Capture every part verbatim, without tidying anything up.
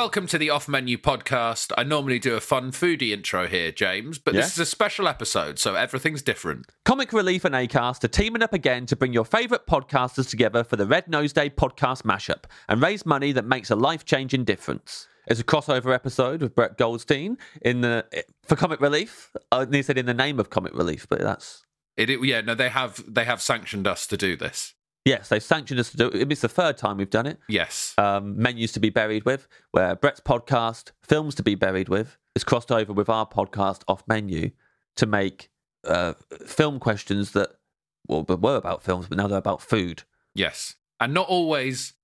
Welcome to the Off Menu podcast. I normally do a fun foodie intro here, James, but yeah. This is a special episode, so everything's different. Comic Relief and Acast are teaming up again to bring your favourite podcasters together for the Red Nose Day podcast mashup and raise money that makes a life-changing difference. It's a crossover episode with Brett Goldstein in the for Comic Relief. Uh, they said in the name of Comic Relief, but that's... It, it, yeah, no, they have they have sanctioned us to do this. Yes, they've sanctioned us to do it. It's the third time we've done it. Yes. Um, Menus to be Buried With, where Brett's podcast, Films to be Buried With, is crossed over with our podcast Off Menu to make uh, film questions that well, were about films, but now they're about food. Yes. And not always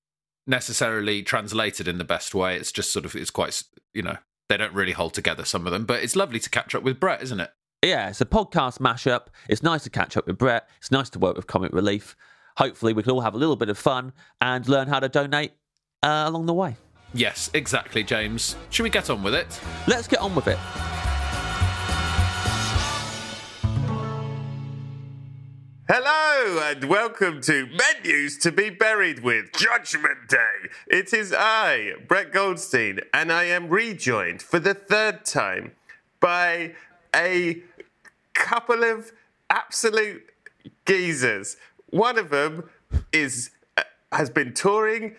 necessarily translated in the best way. It's just sort of, it's quite, you know, they don't really hold together, some of them, but it's lovely to catch up with Brett, isn't it? Yeah, it's a podcast mashup. It's nice to catch up with Brett. It's nice to work with Comic Relief. Hopefully we can all have a little bit of fun and learn how to donate uh, along the way. Yes, exactly, James. Should we get on with it? Let's get on with it. Hello and welcome to Menus to be Buried With, Judgment Day. It is I, Brett Goldstein, and I am rejoined for the third time by a couple of absolute geezers. One of them is uh, has been touring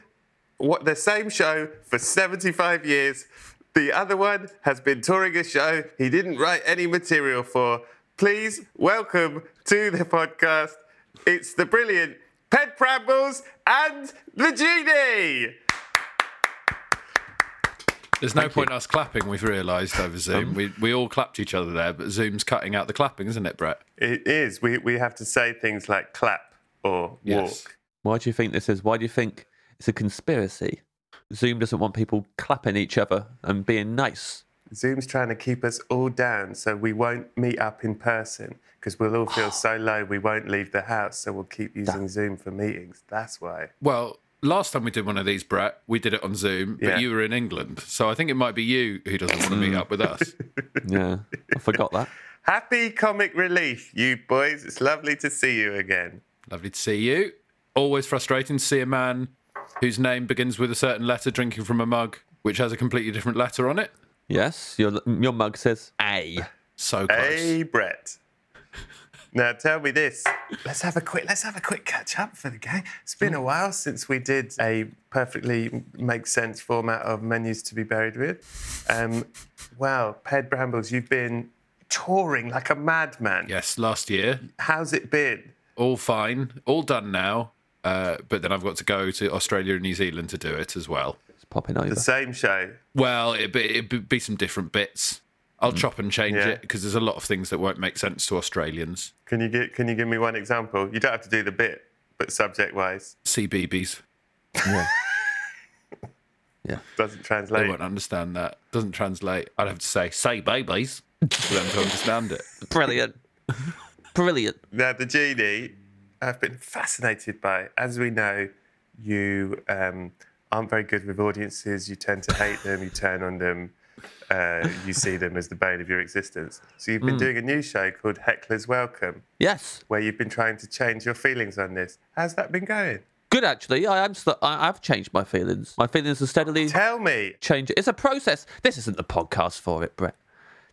what, the same show for seventy-five years. The other one has been touring a show he didn't write any material for. Please welcome to the podcast, it's the brilliant Ped Brambles and the Genie. There's no Thank point you. us clapping, we've realised over Zoom. Um, we we all clapped each other there, but Zoom's cutting out the clapping, isn't it, Brett? It is. We we have to say things like clap. Or yes. Walk. Why do you think this is? Why do you think it's a conspiracy? Zoom doesn't want people clapping each other and being nice. Zoom's trying to keep us all down so we won't meet up in person because we'll all feel so low we won't leave the house, so we'll keep using that. Zoom for meetings. That's why. Well, last time we did one of these, Brett, we did it on Zoom, but yeah. you were in England, so I think it might be you who doesn't want to meet up with us. Yeah, I forgot that. Happy Comic Relief, you boys. It's lovely to see you again. Lovely to see you. Always frustrating to see a man whose name begins with a certain letter drinking from a mug which has a completely different letter on it. Yes, your your mug says A. So close. Hey, Brett. Now tell me this. Let's have a quick. Let's have a quick catch up for the game. It's been a while since we did a perfectly make sense format of Menus to be Buried With. Um, wow, Ped Brambles, you've been touring like a madman. Yes, last year. How's it been? All fine, all done now, uh, but then I've got to go to Australia and New Zealand to do it as well. It's popping over. The same show? Well, it'd be, it'd be some different bits. I'll mm. chop and change yeah. it because there's a lot of things that won't make sense to Australians. Can you get, Can you give me one example? You don't have to do the bit, but subject-wise. C B Bs. Yeah. yeah. Doesn't translate. They won't understand that. Doesn't translate. I'd have to say, say babies, for them to understand it. Brilliant. Brilliant. Now, the Genie, I've been fascinated by. As we know, you um, aren't very good with audiences. You tend to hate them. You turn on them. Uh, you see them as the bane of your existence. So you've been mm. doing a new show called Heckler's Welcome. Yes. Where you've been trying to change your feelings on this. How's that been going? Good, actually. I am. St- I- I've changed my feelings. My feelings are steadily... Tell me. Change. It's a process. This isn't the podcast for it, Brett.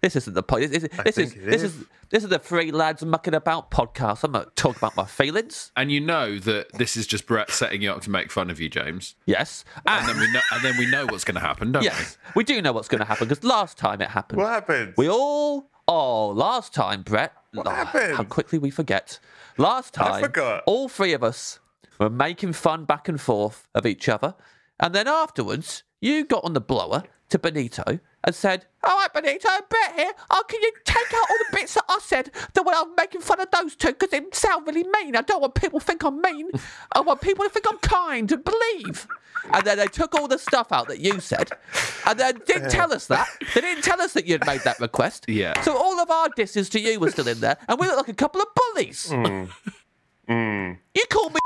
This isn't the podcast. This, this, is, this is. is this is the Three Lads Mucking About podcast. I'm not talking about my feelings. And you know that this is just Brett setting you up to make fun of you, James. Yes. And, and then we know. And then we know what's going to happen, don't yes, we? We do know what's going to happen because last time it happened. What happened? We all. Oh, last time, Brett. What oh, happened? How quickly we forget. Last time, I forgot. All three of us were making fun back and forth of each other, and then afterwards, you got on the blower to Benito. And said, all right, Benito, Brett here. Oh, can you take out all the bits that I said that when I'm making fun of those two because it sound really mean. I don't want people to think I'm mean. I want people to think I'm kind and believe. And then they took all the stuff out that you said and they didn't tell us that. They didn't tell us that you'd made that request. Yeah. So all of our disses to you were still in there and we looked like a couple of bullies. Mm. Mm. You called me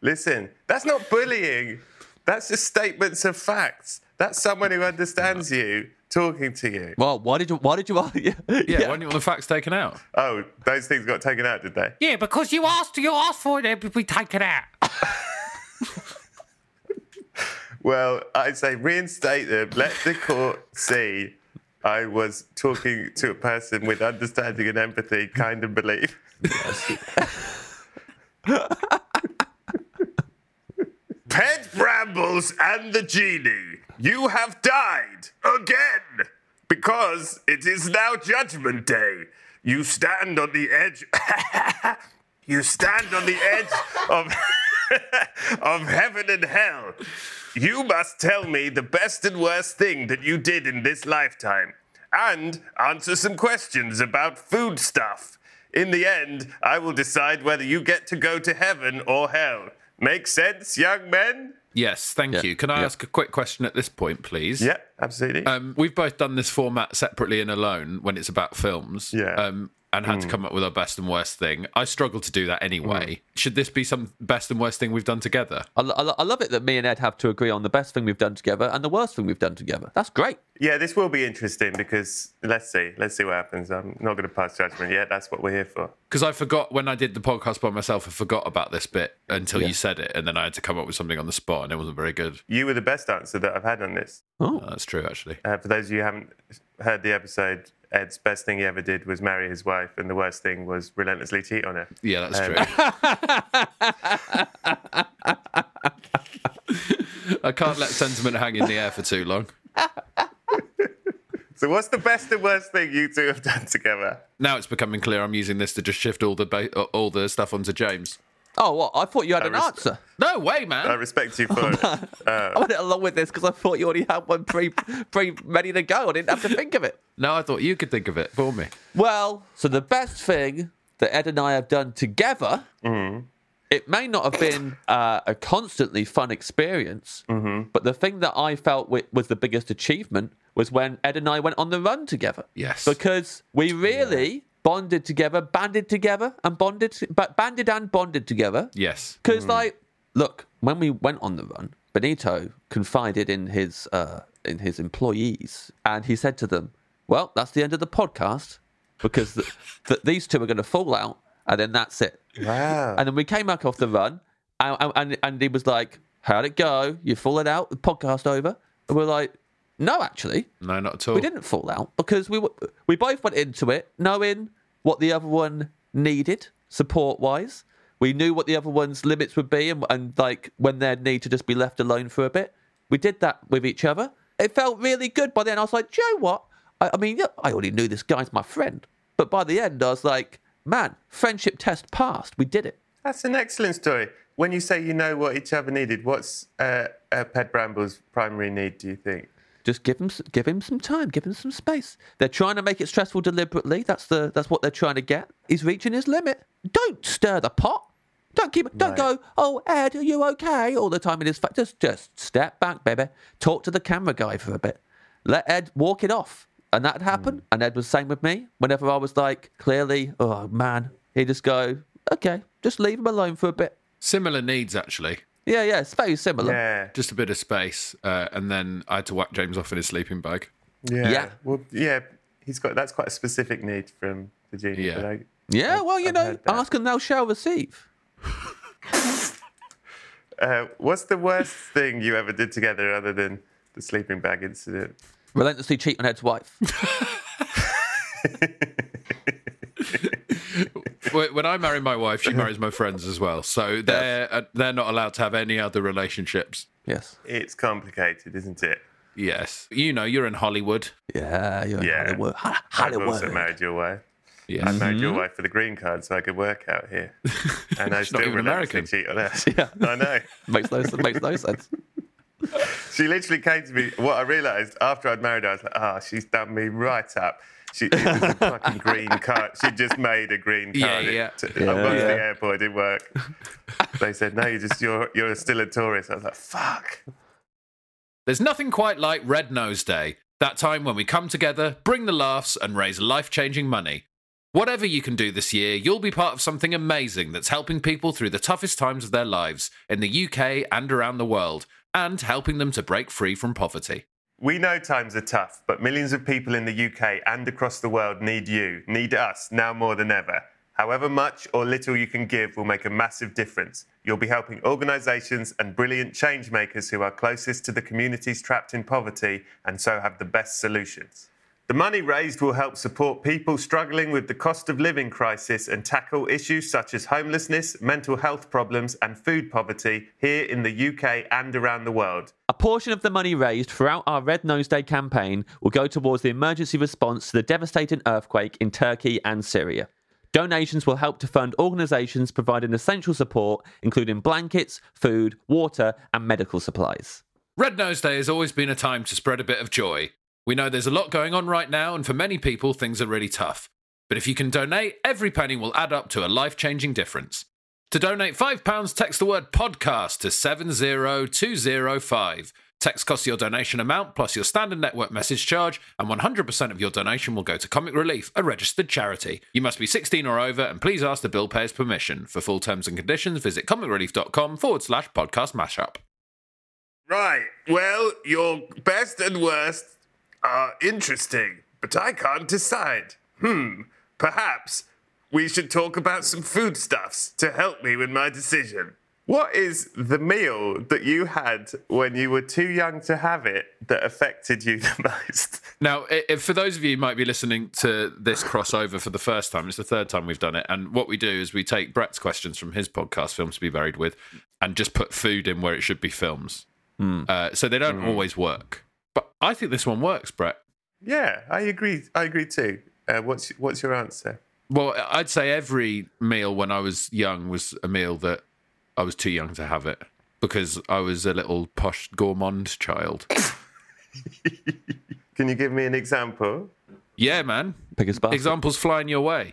Listen, that's not bullying. That's just statements of facts. That's someone who understands you talking to you. Well, why did you... Why did you yeah, yeah, why didn't you want the facts taken out? Oh, those things got taken out, did they? Yeah, because you asked, you asked for it, it would be taken out. Well, I say reinstate them. Let the court see I was talking to a person with understanding and empathy, kind and belief. Yes. Ped Brambles and the Genie, you have died again because it is now Judgment Day. You stand on the edge. You stand on the edge of. of heaven and hell. You must tell me the best and worst thing that you did in this lifetime and answer some questions about food stuff. In the end, I will decide whether you get to go to heaven or hell. Make sense, young men? Yes, thank yeah. you. Can I yeah. ask a quick question at this point, please? Yeah, absolutely. Um, we've both done this format separately and alone when it's about films. Yeah. Um, And had mm. to come up with our best and worst thing. I struggle to do that anyway. Mm. Should this be some best and worst thing we've done together? I, I, I love it that me and Ed have to agree on the best thing we've done together and the worst thing we've done together. That's great. Yeah, this will be interesting because let's see. Let's see what happens. I'm not going to pass judgment yet. That's what we're here for. Because I forgot when I did the podcast by myself, I forgot about this bit until yeah. you said it. And then I had to come up with something on the spot and it wasn't very good. You were the best answer that I've had on this. Oh, no, that's true, actually. Uh, for those of you who haven't heard the episode, Ed's best thing he ever did was marry his wife, and the worst thing was relentlessly cheat on her. Yeah, that's um, true. I can't let sentiment hang in the air for too long. So what's the best and worst thing you two have done together? Now it's becoming clear I'm using this to just shift all the ba- all the stuff onto James. Oh, what? I thought you had I an res- answer. No way, man. I respect you for oh, it. Uh, I went along with this because I thought you already had one pre, pre ready to go. I didn't have to think of it. No, I thought you could think of it for me. Well, so the best thing that Ed and I have done together, mm-hmm. it may not have been uh, a constantly fun experience, mm-hmm. but the thing that I felt w- was the biggest achievement was when Ed and I went on the run together. Yes. Because we really... Yeah. Bonded together, banded together, and bonded, but banded and bonded together. Yes. Because, mm. like, look, when we went on the run, Benito confided in his uh, in his employees, and he said to them, "Well, that's the end of the podcast because th- th- these two are going to fall out, and then that's it." Wow. And then we came back off the run, and and, and he was like, "How'd it go? You fallen out? The podcast over?" And we're like, "No, actually, no, not at all. We didn't fall out because we were, we both went into it knowing." What the other one needed support-wise. We knew what the other one's limits would be and, and like when their need to just be left alone for a bit. We did that with each other. It felt really good. By then I was like, do you know what? I, I mean, I already knew this guy's my friend. But by the end I was like, man, friendship test passed. We did it. That's an excellent story. When you say you know what each other needed, what's uh, uh, Ped Bramble's primary need, do you think? Just give him, give him some time, give him some space. They're trying to make it stressful deliberately. That's the that's what they're trying to get. He's reaching his limit. Don't stir the pot. Don't keep. Don't right. go. Oh, Ed, are you okay? All the time in his face. Just just step back, baby. Talk to the camera guy for a bit. Let Ed walk it off, and that'd happen. Mm. And Ed was the same with me. Whenever I was like, clearly, oh man, he'd just go, okay, just leave him alone for a bit. Similar needs, actually. Yeah, yeah, it's very similar. Yeah. Just a bit of space, uh, and then I had to whack James off in his sleeping bag. Yeah, yeah. Well, yeah, he's got that's quite a specific need from the Genie. Yeah, but I, yeah. I, well, you I've know, ask and thou shall receive. uh, what's the worst thing you ever did together, other than the sleeping bag incident? Relentlessly cheat on Ed's wife. When I marry my wife, she marries my friends as well. So they're yes. they're not allowed to have any other relationships. Yes. It's complicated, isn't it? Yes. You know, you're in Hollywood. Yeah, you're yeah. in Hollywood. Ho- Hollywood. I've also married your wife. Yes. I married your wife for the green card so I could work out here. And I still relentlessly cheat on her. Yeah. I know. Makes no, makes no sense. She literally came to me. What I realised after I'd married her, I was like, ah, oh, she's done me right up. She, it was a fucking green card. She just made a green card. Yeah, yeah. It, yeah, I went yeah. to the airport. It didn't work. They said, no, you're, just, you're, you're still a tourist. I was like, fuck. There's nothing quite like Red Nose Day, that time when we come together, bring the laughs, and raise life-changing money. Whatever you can do this year, you'll be part of something amazing that's helping people through the toughest times of their lives in the U K and around the world, and helping them to break free from poverty. We know times are tough, but millions of people in the U K and across the world need you, need us, now more than ever. However much or little you can give will make a massive difference. You'll be helping organisations and brilliant change makers who are closest to the communities trapped in poverty and so have the best solutions. The money raised will help support people struggling with the cost of living crisis and tackle issues such as homelessness, mental health problems and food poverty here in the U K and around the world. A portion of the money raised throughout our Red Nose Day campaign will go towards the emergency response to the devastating earthquake in Turkey and Syria. Donations will help to fund organisations providing essential support, including blankets, food, water and medical supplies. Red Nose Day has always been a time to spread a bit of joy. We know there's a lot going on right now and for many people things are really tough. But if you can donate, every penny will add up to a life-changing difference. To donate five pounds, text the word podcast to seven zero two zero five. Text costs your donation amount plus your standard network message charge, and one hundred percent of your donation will go to Comic Relief, a registered charity. You must be sixteen or over, and please ask the bill payer's permission. For full terms and conditions, visit comicrelief.com forward slash podcast mashup. Right, well, your best and worst are interesting, but I can't decide. Hmm, perhaps we should talk about some foodstuffs to help me with my decision. What is the meal that you had when you were too young to have it that affected you the most? Now, if, for those of you who might be listening to this crossover for the first time, it's the third time we've done it. And what we do is we take Brett's questions from his podcast, Films to be Buried with, and just put food in where it should be films. Mm. Uh, so they don't mm. always work. But I think this one works, Brett. Yeah, I agree. I agree too. Uh, what's, what's your answer? Well, I'd say every meal when I was young was a meal that I was too young to have it because I was a little posh gourmand child. Can you give me an example? Yeah, man. Pick a spot. Examples flying your way.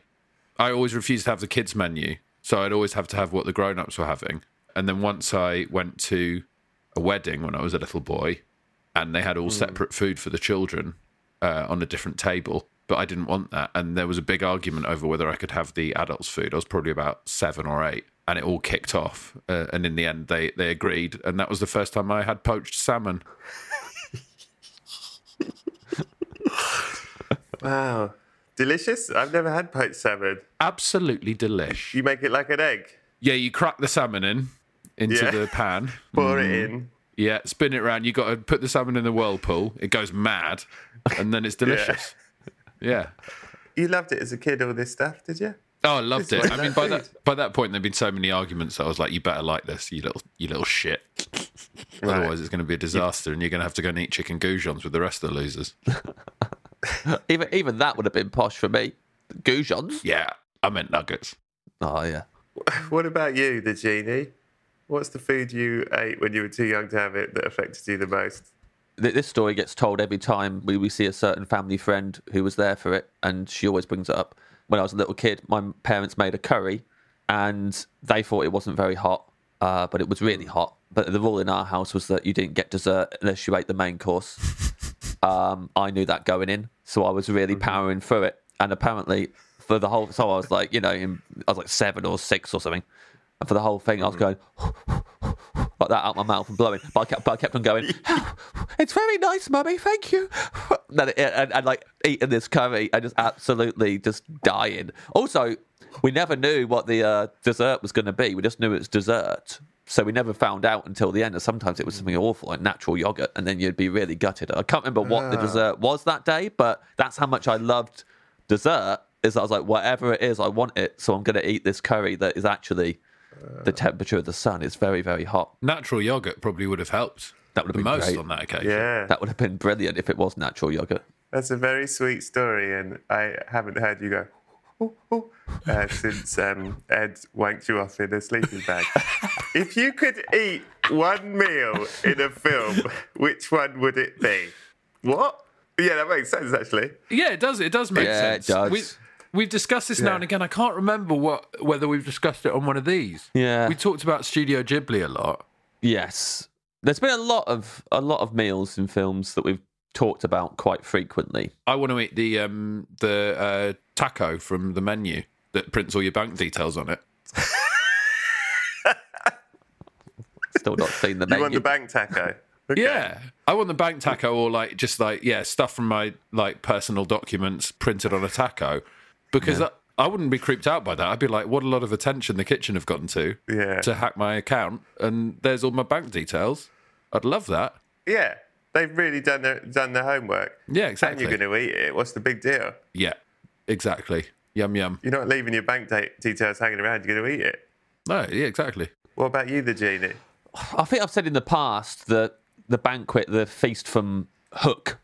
I always refused to have the kids' menu, so I'd always have to have what the grown-ups were having. And then once I went to a wedding when I was a little boy, and they had all mm. separate food for the children uh, on a different table, but I didn't want that. And there was a big argument over whether I could have the adults' food. I was probably about seven or eight. And it all kicked off. Uh, and in the end, they, they agreed. And that was the first time I had poached salmon. Wow. Delicious? I've never had poached salmon. Absolutely delish. You make it like an egg? Yeah, you crack the salmon in, into yeah. the pan. Pour mm. it in. Yeah, spin it around. You've got to put the salmon in the whirlpool. It goes mad. And then it's delicious. Yeah. yeah. You loved it as a kid, all this stuff, did you? Oh, I loved it. I mean, by that by that point, there'd been so many arguments that I was like, "You better like this, you little you little shit." Right. Otherwise, it's going to be a disaster, yeah. and you're going to have to go and eat chicken goujons with the rest of the losers. even even that would have been posh for me. Goujons? Yeah, I meant nuggets. Oh yeah. What about you, the genie? What's the food you ate when you were too young to have it that affected you the most? This story gets told every time we, we see a certain family friend who was there for it, and she always brings it up. When I was a little kid, my parents made a curry and they thought it wasn't very hot, uh, but it was really hot. But the rule in our house was that you didn't get dessert unless you ate the main course. um, I knew that going in, so I was really powering through it. And apparently for the whole... So I was like, you know, in, I was like seven or six or something. And for the whole thing, I was going like that out my mouth and blowing. But I kept, but I kept on going, oh, it's very nice, Mummy, thank you. And, it, and, and like eating this curry and just absolutely just dying. Also, we never knew what the uh, dessert was going to be. We just knew it was dessert. So we never found out until the end. And sometimes it was something awful, like natural yogurt. And then you'd be really gutted. I can't remember what uh. the dessert was that day, but that's how much I loved dessert. Is I was like, whatever it is, I want it. So I'm going to eat this curry that is actually... The temperature of the sun is very, very hot. Natural yogurt probably would have helped. That would have been most great. On that occasion. Yeah. That would have been brilliant if it was natural yogurt. That's a very sweet story, and I haven't heard you go, oh, oh, uh, since um, Ed wanked you off in a sleeping bag. If you could eat one meal in a film, which one would it be? What? Yeah, that makes sense, actually. Yeah, it does. It does make yeah, sense. Yeah, it does. We- We've discussed this yeah. now and again. I can't remember what whether we've discussed it on one of these. Yeah, we talked about Studio Ghibli a lot. Yes, there's been a lot of a lot of meals in films that we've talked about quite frequently. I want to eat the um, the uh, taco from the menu that prints all your bank details on it. Still not seen the menu. You want the bank taco? Okay. Yeah, I want the bank taco, or like just like yeah, stuff from my like personal documents printed on a taco. Because yeah. I wouldn't be creeped out by that. I'd be like, what a lot of attention the kitchen have gotten to yeah. to hack my account, and there's all my bank details. I'd love that. Yeah, they've really done their done their homework. Yeah, exactly. And you're going to eat it. What's the big deal? Yeah, exactly. Yum, yum. You're not leaving your bank de- details hanging around. You're going to eat it. No, yeah, exactly. What about you, the genie? I think I've said in the past that the banquet, the feast from Hook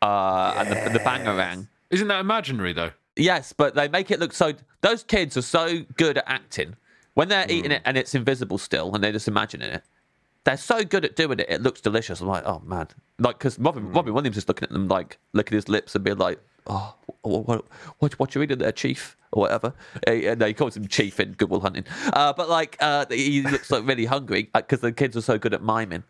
uh, yes. and the, the Bangarang. Isn't that imaginary, though? Yes, but they make it look so... Those kids are so good at acting. When they're mm. eating it and it's invisible still and they're just imagining it, they're so good at doing it, it looks delicious. I'm like, oh, man. Like, because Robin, mm. Robin Williams is looking at them, like, looking at his lips and being like, oh, what, what, what, what you eating there, Chief? Or whatever. uh, no, he calls him Chief in Good Will Hunting. Uh, but, like, uh, he looks like really hungry because the kids are so good at miming.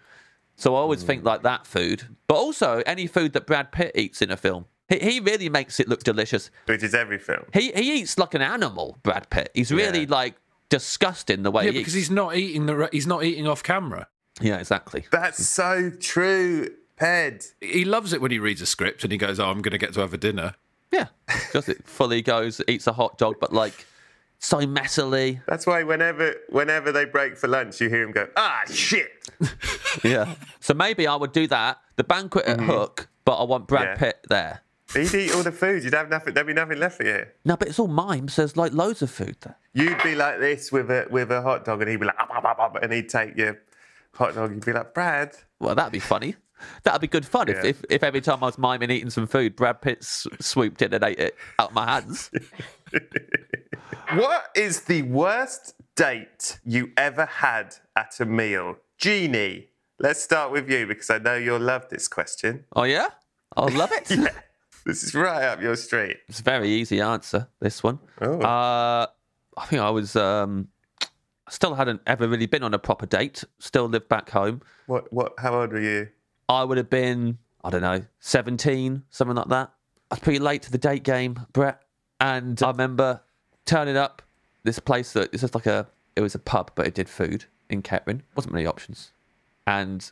So I always mm. think, like, that food. But also, any food that Brad Pitt eats in a film. He really makes it look delicious. Which is every film. He he eats like an animal, Brad Pitt. He's really yeah. like disgusting the way yeah, he eats. Yeah, because he's not eating the he's not eating off camera. Yeah, exactly. That's so true, Ped. He loves it when he reads a script and he goes, "Oh, I'm going to get to have a dinner." Yeah, just it fully goes, eats a hot dog, but like so messily. That's why whenever whenever they break for lunch, you hear him go, "Ah, shit." yeah. So maybe I would do that. The banquet at mm-hmm. Hook, but I want Brad yeah. Pitt there. He'd eat all the food. You'd have nothing. There'd be nothing left for you. No, but it's all mime. So there's like loads of food there. You'd be like this with a with a hot dog, and he'd be like, up, up, up, and he'd take your hot dog. You'd be like, Brad. Well, that'd be funny. That'd be good fun yeah. if, if if every time I was miming eating some food, Brad Pitt swooped in and ate it out of my hands. What is the worst date you ever had at a meal, Jeannie? Let's start with you because I know you'll love this question. Oh yeah, I love it. yeah. This is right up your street. It's a very easy answer, this one. Oh. Uh, I think I was... Um, still hadn't ever really been on a proper date. Still lived back home. What? What? How old were you? I would have been, I don't know, seventeen, something like that. I was pretty late to the date game, Brett. And I remember turning up this place that... It's just like a... It was a pub, but it did food in Kettering. Wasn't many options. And...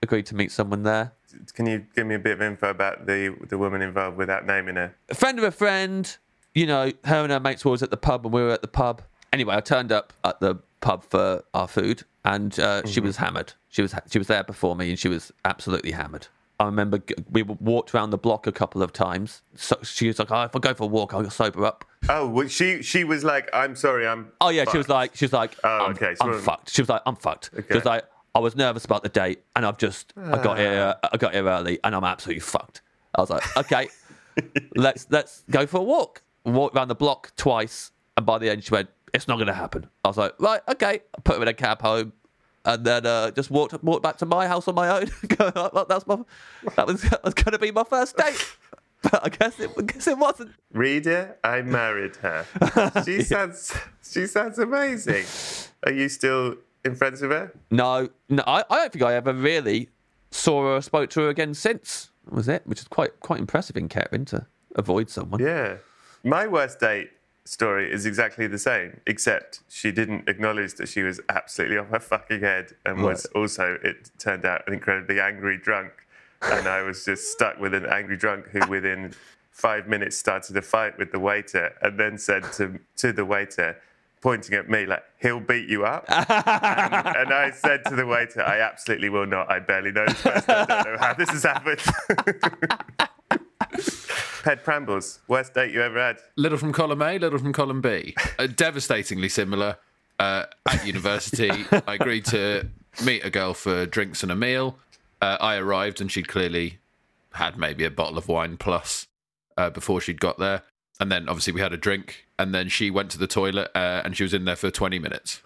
agreed to meet someone there. Can you give me a bit of info about the the woman involved without naming her? A friend of a friend, you know, her and her mates were always at the pub and we were at the pub. Anyway, I turned up at the pub for our food and uh, mm-hmm. she was hammered. She was she was there before me and she was absolutely hammered. I remember we walked around the block a couple of times. So she was like, oh, if I go for a walk, I'll sober up. Oh, well, she she was like, I'm sorry, I'm Oh, yeah, fucked. she was like, she was like, oh, I'm, okay. so I'm fucked. She was like, I'm fucked. Okay. She was like, I was nervous about the date, and I've just uh. I got here. I got here early, and I'm absolutely fucked. I was like, okay, let's let's go for a walk. Walked around the block twice, and by the end, she went, "It's not going to happen." I was like, right, okay. I put her in a cab home, and then uh, just walked walked back to my house on my own. That's my that was that was going to be my first date. But I guess it, I guess it wasn't. Reader, I married her. She yeah. sounds she sounds amazing. Are you still? In friends with her? No, no, I, I don't think I ever really saw her or spoke to her again since. That was it, which is quite quite impressive in Kettering to avoid someone. Yeah. My worst date story is exactly the same, except she didn't acknowledge that she was absolutely off her fucking head and right. was also, it turned out, an incredibly angry drunk. And I was just stuck with an angry drunk who within five minutes started a fight with the waiter and then said to to the waiter, pointing at me like, he'll beat you up. and, and I said to the waiter, I absolutely will not. I barely know this person. I don't know how this has happened. Ped Brambles, worst date you ever had? Little from column A, little from column B. Uh, devastatingly similar. Uh, at university, I agreed to meet a girl for drinks and a meal. Uh, I arrived and she'd clearly had maybe a bottle of wine plus uh, before she'd got there. And then, obviously, we had a drink, and then she went to the toilet, uh, and she was in there for twenty minutes.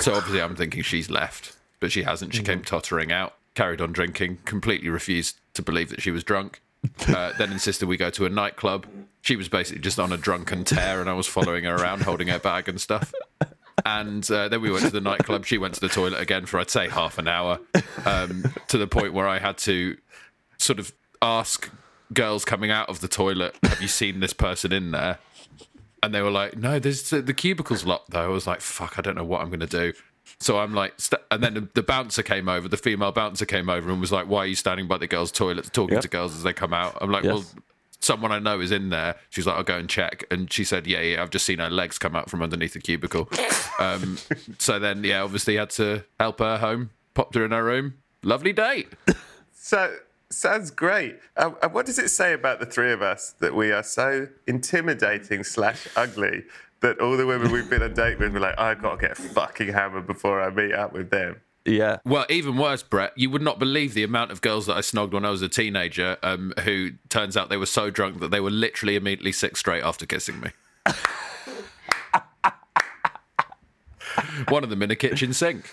So, obviously, I'm thinking she's left, but she hasn't. She mm-hmm. came tottering out, carried on drinking, completely refused to believe that she was drunk, uh, then insisted we go to a nightclub. She was basically just on a drunken tear, and I was following her around, holding her bag and stuff. And uh, then we went to the nightclub. She went to the toilet again for, I'd say, half an hour, um, to the point where I had to sort of ask... girls coming out of the toilet, have you seen this person in there? And they were like, no, there's the cubicle's locked though. I was like, fuck, I don't know what I'm gonna do. So I'm like, st- and then the bouncer came over, the female bouncer came over and was like, why are you standing by the girls' toilets talking yep. to girls as they come out? I'm like, yes. well, someone I know is in there. She's like, I'll go and check. And she said, yeah, yeah, I've just seen her legs come out from underneath the cubicle. Um, so then, yeah, obviously had to help her home, popped her in her room. Lovely date. So... Sounds great. Uh, what does it say about the three of us that we are so intimidating slash ugly that all the women we've been on date with were like, I've got to get fucking hammered before I meet up with them? Yeah. Well, even worse, Brett, you would not believe the amount of girls that I snogged when I was a teenager um, who turns out they were so drunk that they were literally immediately sick straight after kissing me. One of them in a kitchen sink.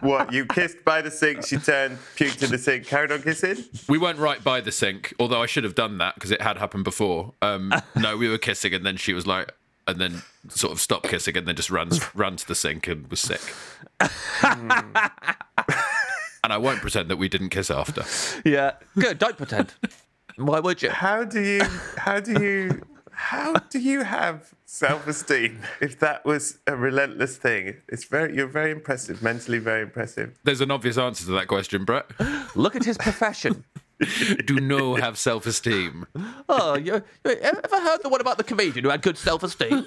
What, you kissed by the sink, she turned, puked in the sink, carried on kissing? We weren't right by the sink, although I should have done that because it had happened before. Um, no, we were kissing and then she was like, and then sort of stopped kissing and then just ran, ran to the sink and was sick. Mm. And I won't pretend that we didn't kiss after. Yeah, good, don't pretend. Why would you? How do you, how do you... How do you have self-esteem if that was a relentless thing? It's very, you're very impressive, mentally very impressive. There's an obvious answer to that question, Brett. Look at his profession. Do no have self-esteem. Oh, you, you ever heard the one about the comedian who had good self-esteem?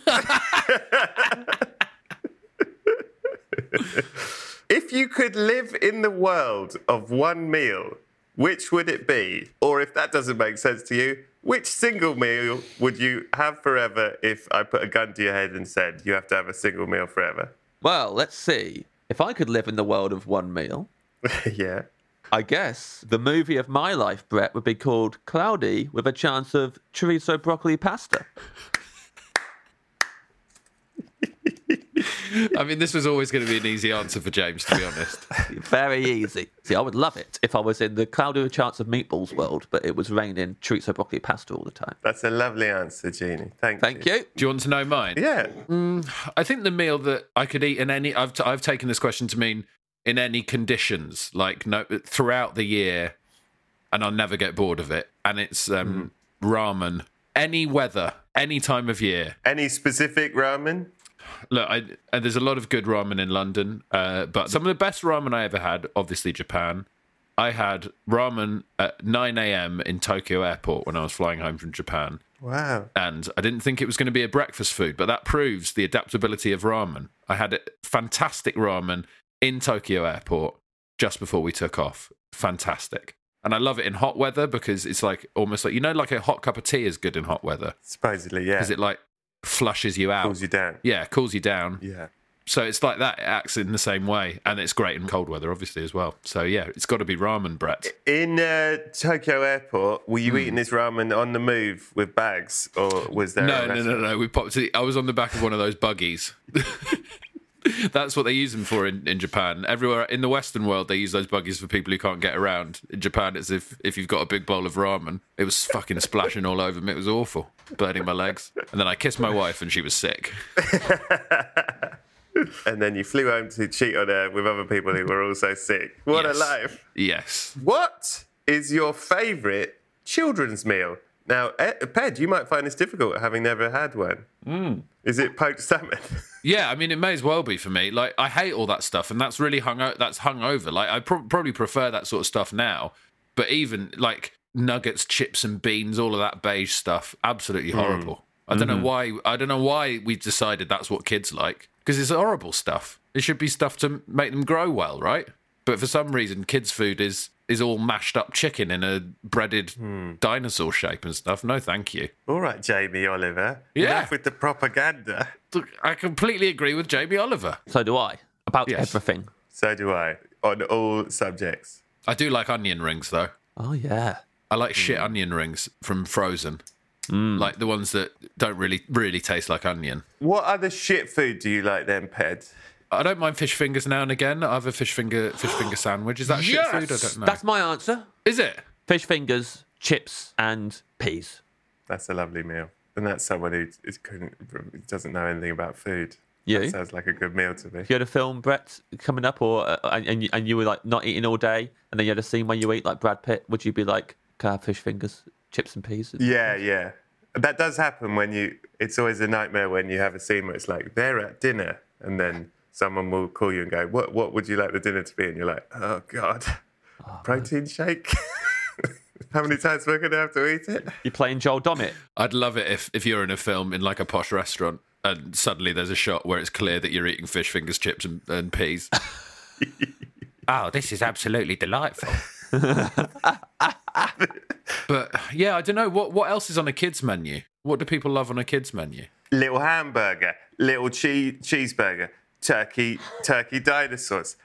If you could live in the world of one meal, which would it be? Or if that doesn't make sense to you, which single meal would you have forever if I put a gun to your head and said you have to have a single meal forever? Well, let's see. If I could live in the world of one meal... yeah. I guess the movie of my life, Brett, would be called Cloudy with a Chance of Chorizo Broccoli Pasta. I mean, this was always going to be an easy answer for James, to be honest. Very easy. See, I would love it if I was in the Cloudy with a Chance of Meatballs world, but it was raining chorizo broccoli pasta all the time. That's a lovely answer, Jeannie. Thank, Thank you. you. Do you want to know mine? Yeah. Mm, I think the meal that I could eat in any... I've, t- I've taken this question to mean in any conditions, like no throughout the year, and I'll never get bored of it. And it's um, mm. ramen. Any weather, any time of year. Any specific ramen? Look, I, and there's a lot of good ramen in London, uh, but some of the best ramen I ever had, obviously Japan. I had ramen at nine a.m. in Tokyo Airport when I was flying home from Japan. Wow. And I didn't think it was going to be a breakfast food, but that proves the adaptability of ramen. I had a fantastic ramen in Tokyo Airport just before we took off. Fantastic. And I love it in hot weather because it's like almost like, you know, like a hot cup of tea is good in hot weather. Supposedly, yeah. Because it like... flushes you out. Cools you down. Yeah, cools you down. Yeah. So it's like that, it acts in the same way. And it's great in cold weather, obviously, as well. So, yeah, it's got to be ramen, Brett. In uh, Tokyo Airport, were you mm. eating this ramen on the move with bags? Or was there... No, no, no, no, no. We popped to the, I was on the back of one of those buggies. That's what they use them for in, in Japan. Everywhere in the Western world, they use those buggies for people who can't get around. In Japan, it's if, if you've got a big bowl of ramen. It was fucking splashing all over me. It was awful, burning my legs. And then I kissed my wife and she was sick. And then you flew home to cheat on her with other people who were also sick. What yes. a life. Yes. What is your favourite children's meal? Now, Ped, you might find this difficult, having never had one. Mm. Is it poached salmon? Yeah, I mean, it may as well be for me. Like, I hate all that stuff, and that's really hung o- that's hungover. Like, I pro- probably prefer that sort of stuff now. But even, like, nuggets, chips and beans, all of that beige stuff, absolutely horrible. Mm. I don't mm-hmm. know why I don't know why we've decided that's what kids like, because it's horrible stuff. It should be stuff to make them grow well, right? But for some reason, kids' food is... is all mashed up chicken in a breaded hmm. dinosaur shape and stuff. No, thank you. All right, Jamie Oliver. Yeah. Enough with the propaganda. I completely agree with Jamie Oliver. So do I. About yes. everything. So do I. On all subjects. I do like onion rings, though. Oh, yeah. I like mm. shit onion rings from Frozen. Mm. Like the ones that don't really, really taste like onion. What other shit food do you like then, Ped? I don't mind fish fingers now and again. I have a fish finger fish finger sandwich. Is that yes! shit food? I don't know. That's my answer. Is it? Fish fingers, chips, and peas. That's a lovely meal. And that's someone who is, couldn't, doesn't know anything about food. You? That sounds like a good meal to me. If you had a film, Brett, coming up, or uh, and, and you were like not eating all day, and then you had a scene where you eat like Brad Pitt, would you be like, can I have fish fingers, chips, and peas? Yeah, yeah. That does happen when you... It's always a nightmare when you have a scene where it's like, they're at dinner, and then... someone will call you and go, what What would you like the dinner to be? And you're like, oh, God, oh, protein man. shake. How many times we're going to have to eat it? You're playing Joel Dommett. I'd love it if, if you're in a film in like a posh restaurant and suddenly there's a shot where it's clear that you're eating fish fingers, chips and, and peas. Oh, this is absolutely delightful. But yeah, I don't know. What, what else is on a kid's menu? What do people love on a kid's menu? Little hamburger, little cheese cheeseburger, turkey, turkey dinosaurs.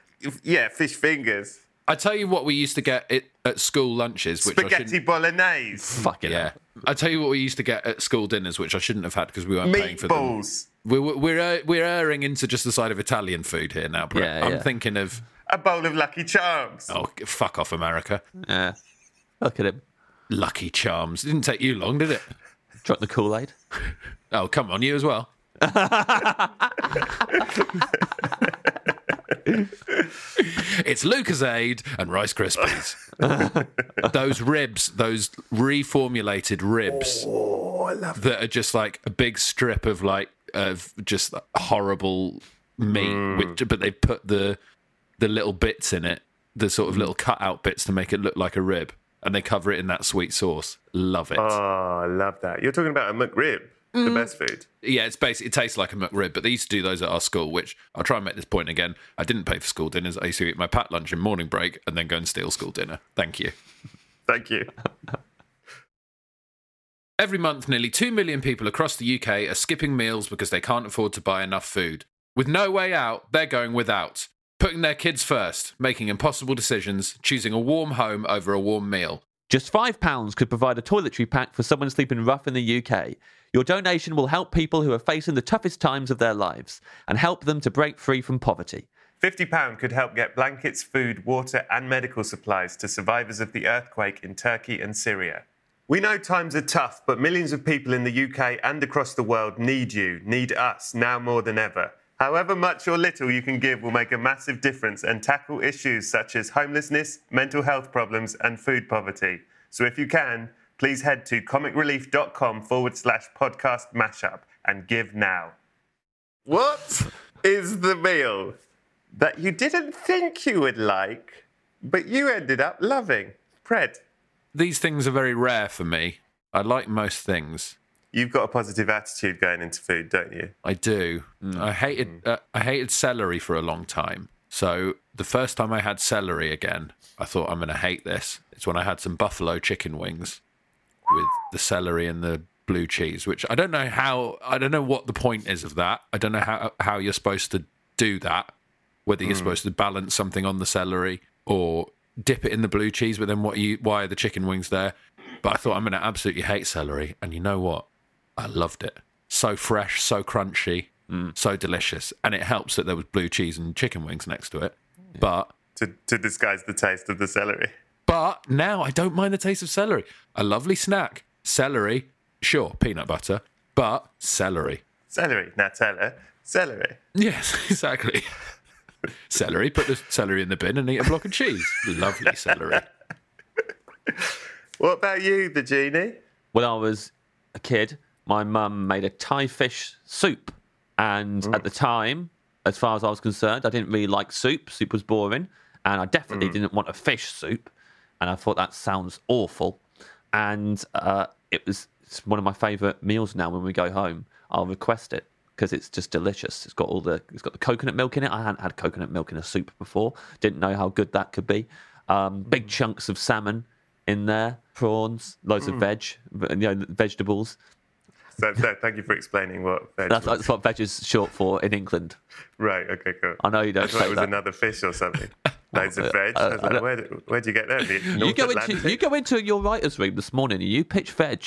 Yeah, fish fingers. I tell you what we used to get it at school lunches. Which Spaghetti I shouldn't... bolognese. Fuck it. Yeah. I tell you what we used to get at school dinners, which I shouldn't have had because we weren't Meat paying for balls. them. Meatballs. We're, we're, we're erring into just the side of Italian food here now, Brett. Yeah, I'm yeah. thinking of... A bowl of Lucky Charms. Oh, fuck off, America. Yeah. Look at him. Lucky Charms. It didn't take you long, did it? Drop the Kool-Aid. Oh, come on, you as well. It's Lucasade and Rice Krispies. Those ribs, those reformulated ribs, oh, I love that, are just like a big strip of like of just horrible meat, mm. which, but they put the the little bits in it, the sort of little cutout bits to make it look like a rib, and they cover it in that sweet sauce. Love it. Oh, I love that. You're talking about a McRib. The best food. Yeah, it's basically, it tastes like a McRib, but they used to do those at our school, which I'll try and make this point again. I didn't pay for school dinners. I used to eat my packed lunch in morning break and then go and steal school dinner. Thank you. Thank you. Every month, nearly two million people across the U K are skipping meals because they can't afford to buy enough food. With no way out, they're going without. Putting their kids first, making impossible decisions, choosing a warm home over a warm meal. Just five pounds could provide a toiletry pack for someone sleeping rough in the U K. Your donation will help people who are facing the toughest times of their lives and help them to break free from poverty. fifty pounds could help get blankets, food, water and medical supplies to survivors of the earthquake in Turkey and Syria. We know times are tough, but millions of people in the U K and across the world need you, need us, now more than ever. However much or little you can give will make a massive difference and tackle issues such as homelessness, mental health problems and food poverty. So if you can... please head to comicrelief.com forward slash podcast mashup and give now. What is the meal that you didn't think you would like, but you ended up loving? Pred. These things are very rare for me. I like most things. You've got a positive attitude going into food, don't you? I do. Mm. I hated mm. uh, I hated celery for a long time. So the first time I had celery again, I thought, I'm going to hate this. It's when I had some buffalo chicken wings with the celery and the blue cheese, which I don't know how, I don't know what the point is of that. I don't know how how you're supposed to do that, whether you're mm. supposed to balance something on the celery or dip it in the blue cheese, but then what you, why are the chicken wings there? But I thought, I'm going to absolutely hate celery. And you know what? I loved it. So fresh, so crunchy, mm. so delicious. And it helps that there was blue cheese and chicken wings next to it. Yeah. But to, to disguise the taste of the celery. But now I don't mind the taste of celery. A lovely snack. Celery, sure, peanut butter, but celery. Celery, Nutella, celery. Yes, exactly. Celery, put the celery in the bin and eat a block of cheese. Lovely celery. What about you, the genie? When I was a kid, my mum made a Thai fish soup. And mm. at the time, as far as I was concerned, I didn't really like soup. Soup was boring. And I definitely mm. didn't want a fish soup. And I thought, that sounds awful. And uh, it was it's one of my favourite meals now. When we go home, I'll request it because it's just delicious. It's got all the it's got the coconut milk in it. I hadn't had coconut milk in a soup before. Didn't know how good that could be. Um, big chunks of salmon in there, prawns, loads mm. of veg, you know, vegetables. So, so thank you for explaining what veg that's, that's what veg is short for in England. Right, okay, cool. I know you don't I thought it was that. Another fish or something. Loads of veg. I was like, where where'd you get that? You go, into, you go into your writer's room this morning and you pitch veg.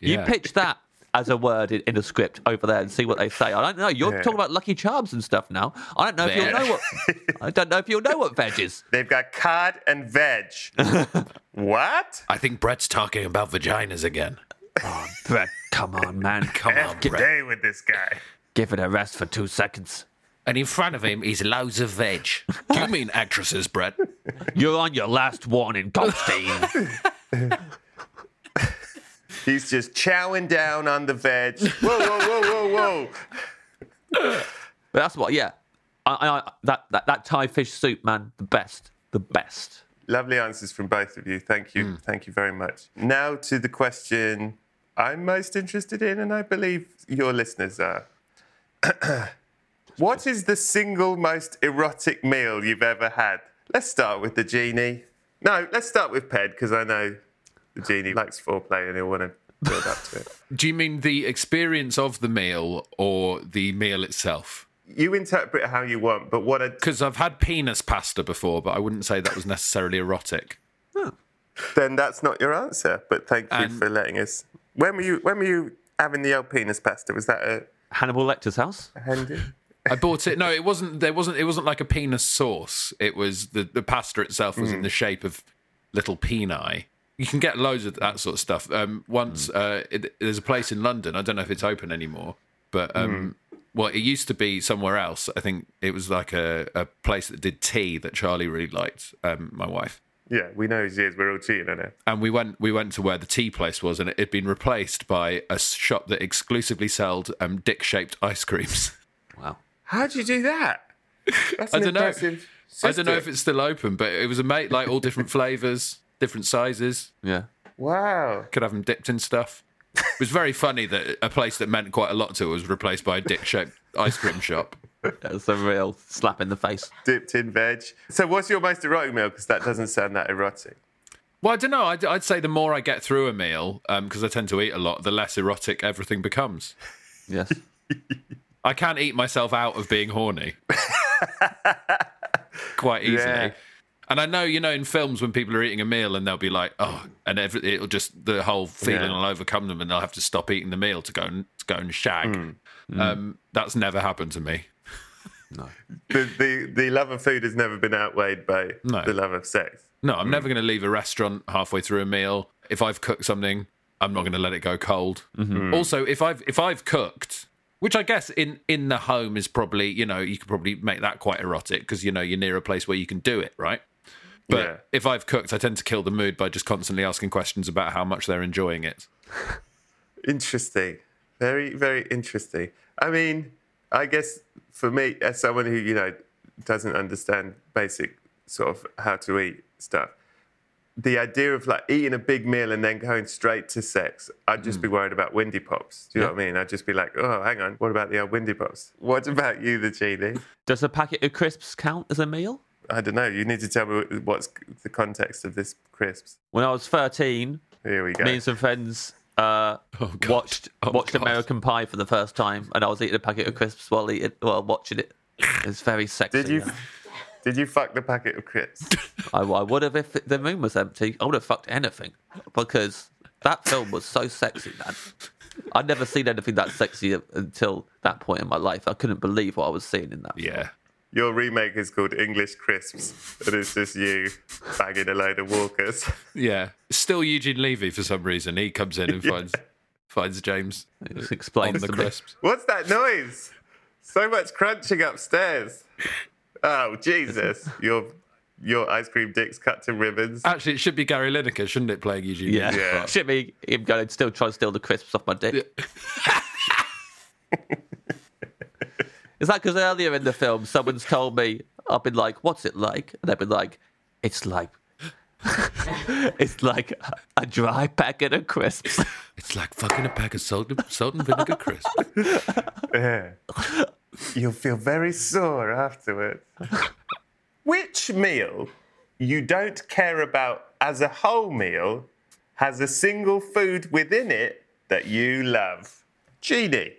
Yeah. You pitch that as a word in, in a script over there and see what they say. I don't know. You're yeah. talking about Lucky Charms and stuff now. I don't know if yeah. you'll know what I don't know if you'll know what veg is. They've got cod and veg. What? I think Brett's talking about vaginas again. Oh, Brett, come on, man. Come on, Brett. Day with this guy. Give it a rest for two seconds. And in front of him is loads of veg. You mean actresses, Brett? You're on your last warning, Goldstein. He's just chowing down on the veg. Whoa, whoa, whoa, whoa, whoa. But that's what, yeah. I, I, that, that that Thai fish soup, man, the best. The best. Lovely answers from both of you. Thank you. Mm. Thank you very much. Now to the question I'm most interested in, and I believe your listeners are. What is the single most erotic meal you've ever had? Let's start with the genie. No, let's start with Ped, because I know the genie likes foreplay and he'll want to build up to it. Do you mean the experience of the meal or the meal itself? You interpret it how you want, but what a... Because I've had penis pasta before, but I wouldn't say that was necessarily erotic. Oh. Then that's not your answer, but thank you um, for letting us... When were you When were you having the old penis pasta? Was that at... Hannibal Lecter's house? I bought it. No, it wasn't. There wasn't. It wasn't like a penis sauce. It was the, the pasta itself was mm. in the shape of little peni. You can get loads of that sort of stuff. Um, once mm. uh, it, there's a place in London. I don't know if it's open anymore, but um, mm. well, it used to be somewhere else. I think it was like a, a place that did tea that Charlie really liked. Um, my wife. Yeah, we know his ears. We're all cheating on it. And we went we went to where the tea place was, and it had been replaced by a shop that exclusively sold um, dick-shaped ice creams. Wow. How do you do that? That's I don't know. I don't know if it's still open, but it was a mate, like all different flavours, different sizes. Yeah. Wow. Could have them dipped in stuff. It was very funny that a place that meant quite a lot to it was replaced by a dick-shaped ice cream shop. That's a real slap in the face. Dipped in veg. So what's your most erotic meal? Because that doesn't sound that erotic. Well, I don't know. I'd, I'd say the more I get through a meal, because um, I tend to eat a lot, the less erotic everything becomes. Yes. I can't eat myself out of being horny quite easily. Yeah. And I know, you know, in films when people are eating a meal and they'll be like, oh, and every, it'll just, the whole feeling yeah. will overcome them and they'll have to stop eating the meal to go and, to go and shag. Mm. Mm. Um, that's never happened to me. No. The, the the love of food has never been outweighed by no. the love of sex. No, I'm mm. never going to leave a restaurant halfway through a meal. If I've cooked something, I'm not going to let it go cold. Mm-hmm. Also, if I've if I've cooked, which I guess in, in the home is probably, you know, you could probably make that quite erotic because, you know, you're near a place where you can do it, right? But yeah. if I've cooked, I tend to kill the mood by just constantly asking questions about how much they're enjoying it. Interesting. Very, very interesting. I mean... I guess for me, as someone who, you know, doesn't understand basic sort of how to eat stuff, the idea of like eating a big meal and then going straight to sex, I'd just mm. be worried about windy pops. Do you yeah. know what I mean? I'd just be like, oh, hang on, what about the old windy pops? What about you, the genie? Does a packet of crisps count as a meal? I don't know. You need to tell me what's the context of this crisps. When I was thirteen, here we go. Me and some friends... Uh, oh, watched oh, watched God. American Pie for the first time, and I was eating a packet of crisps while eating while watching it. It's very sexy. Did you yeah. did you fuck the packet of crisps? I, I would have if the room was empty. I would have fucked anything because that film was so sexy, man. I'd never seen anything that sexy until that point in my life. I couldn't believe what I was seeing in that. Yeah. Film. Your remake is called English Crisps, and it's just you bagging a load of Walkers. Yeah. Still Eugene Levy for some reason. He comes in and yeah. finds finds James explains the crisps. What's that noise? So much crunching upstairs. Oh, Jesus. Your your ice cream dick's cut to ribbons. Actually, it should be Gary Lineker, shouldn't it, playing Eugene yeah. Levy? Yeah. It should be him going to still try to steal the crisps off my dick. Yeah. It's like because earlier in the film, someone's told me, I've been like, what's it like? And I've been like, it's like, it's like a dry packet of crisps. It's like fucking a pack of salt and, salt and vinegar crisps. Yeah. You'll feel very sore afterwards. Which meal you don't care about as a whole meal has a single food within it that you love? Genie.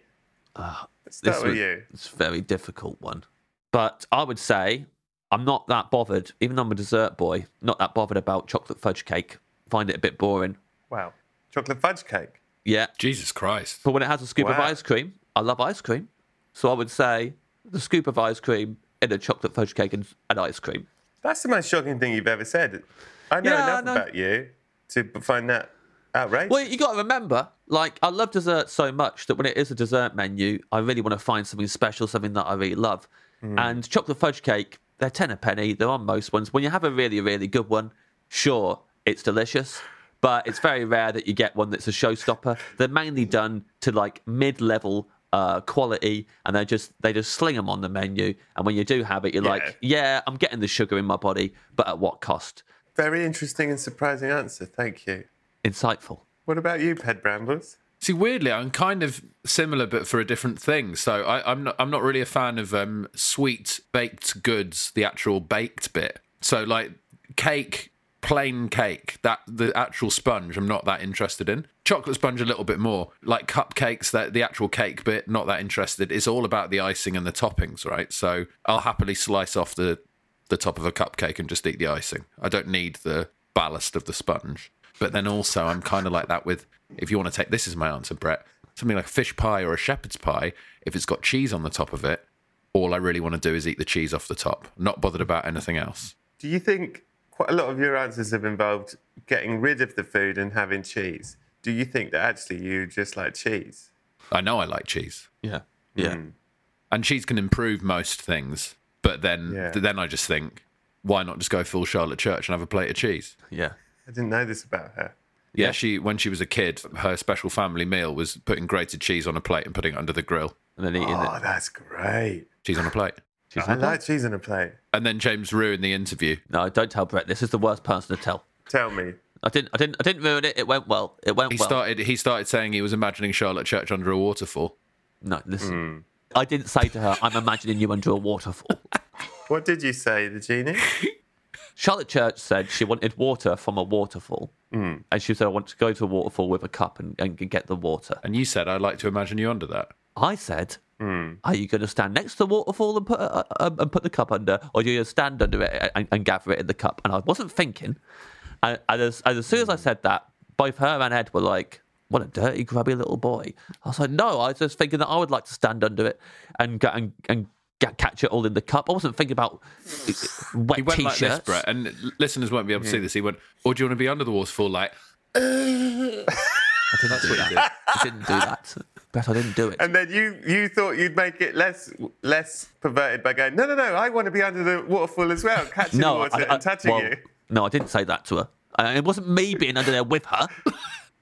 Oh. Start this with you. It's a very difficult one. But I would say I'm not that bothered, even though I'm a dessert boy, not that bothered about chocolate fudge cake. Find it a bit boring. Wow. Chocolate fudge cake? Yeah. Jesus Christ. But when it has a scoop wow. of ice cream, I love ice cream. So I would say the scoop of ice cream in a chocolate fudge cake and, and ice cream. That's the most shocking thing you've ever said. I know yeah, enough I know. about you to find that outrageous. Well, you got to remember... Like, I love dessert so much that when it is a dessert menu, I really want to find something special, something that I really love. Mm. And chocolate fudge cake, they're ten a penny. They're on most ones. When you have a really, really good one, sure, it's delicious. But it's very rare that you get one that's a showstopper. They're mainly done to, like, mid-level uh, quality. And they just they just sling them on the menu. And when you do have it, you're yeah. like, yeah, I'm getting the sugar in my body, but at what cost? Very interesting and surprising answer. Thank you. Insightful. What about you, Ped Brambles? See, weirdly, I'm kind of similar, but for a different thing. So I, I'm not, I'm not really a fan of um, sweet baked goods, the actual baked bit. So like cake, plain cake, that the actual sponge, I'm not that interested in. Chocolate sponge, a little bit more. Like cupcakes, that the actual cake bit, not that interested. It's all about the icing and the toppings, right? So I'll happily slice off the the top of a cupcake and just eat the icing. I don't need the ballast of the sponge. But then also, I'm kind of like that with. If you want to take, this is my answer, Brett, something like a fish pie or a shepherd's pie, if it's got cheese on the top of it, all I really want to do is eat the cheese off the top, not bothered about anything else. Do you think quite a lot of your answers have involved getting rid of the food and having cheese? Do you think that actually you just like cheese? I know I like cheese. Yeah. Yeah. Mm. And cheese can improve most things, but then, yeah. then I just think, why not just go full Charlotte Church and have a plate of cheese? Yeah. I didn't know this about her. Yeah, she when she was a kid, her special family meal was putting grated cheese on a plate and putting it under the grill. And then eating oh, it. that's great. Cheese on a plate. Cheese I on a like plate. cheese on a plate. And then James ruined the interview. No, don't tell Brett. This is the worst person to tell. Tell me. I didn't I didn't I didn't ruin it. It went well. It went he well. He started he started saying he was imagining Charlotte Church under a waterfall. No, listen. Mm. I didn't say to her, I'm imagining you under a waterfall. What did you say, the genie? Charlotte Church said she wanted water from a waterfall. Mm. And she said, I want to go to a waterfall with a cup and, and get the water. And you said, I'd like to imagine you under that. I said, mm. are you going to stand next to the waterfall and put uh, um, and put the cup under? Or are you going to stand under it and, and gather it in the cup? And I wasn't thinking. And, and, as, and as soon as I said that, both her and Ed were like, what a dirty, grubby little boy. I was like, no, I was just thinking that I would like to stand under it and and and catch it all in the cup. I wasn't thinking about wet he went t-shirts. Like this, Brett, and listeners won't be able to see this. He went, or do you want to be under the waterfall? Like, I didn't That's do what that. He did. I didn't do that. Brett, I didn't do it. And then you you thought you'd make it less less perverted by going, no, no, no, I want to be under the waterfall as well, catching no, the water I, I, and touching well, you. No, I didn't say that to her. And it wasn't me being under there with her.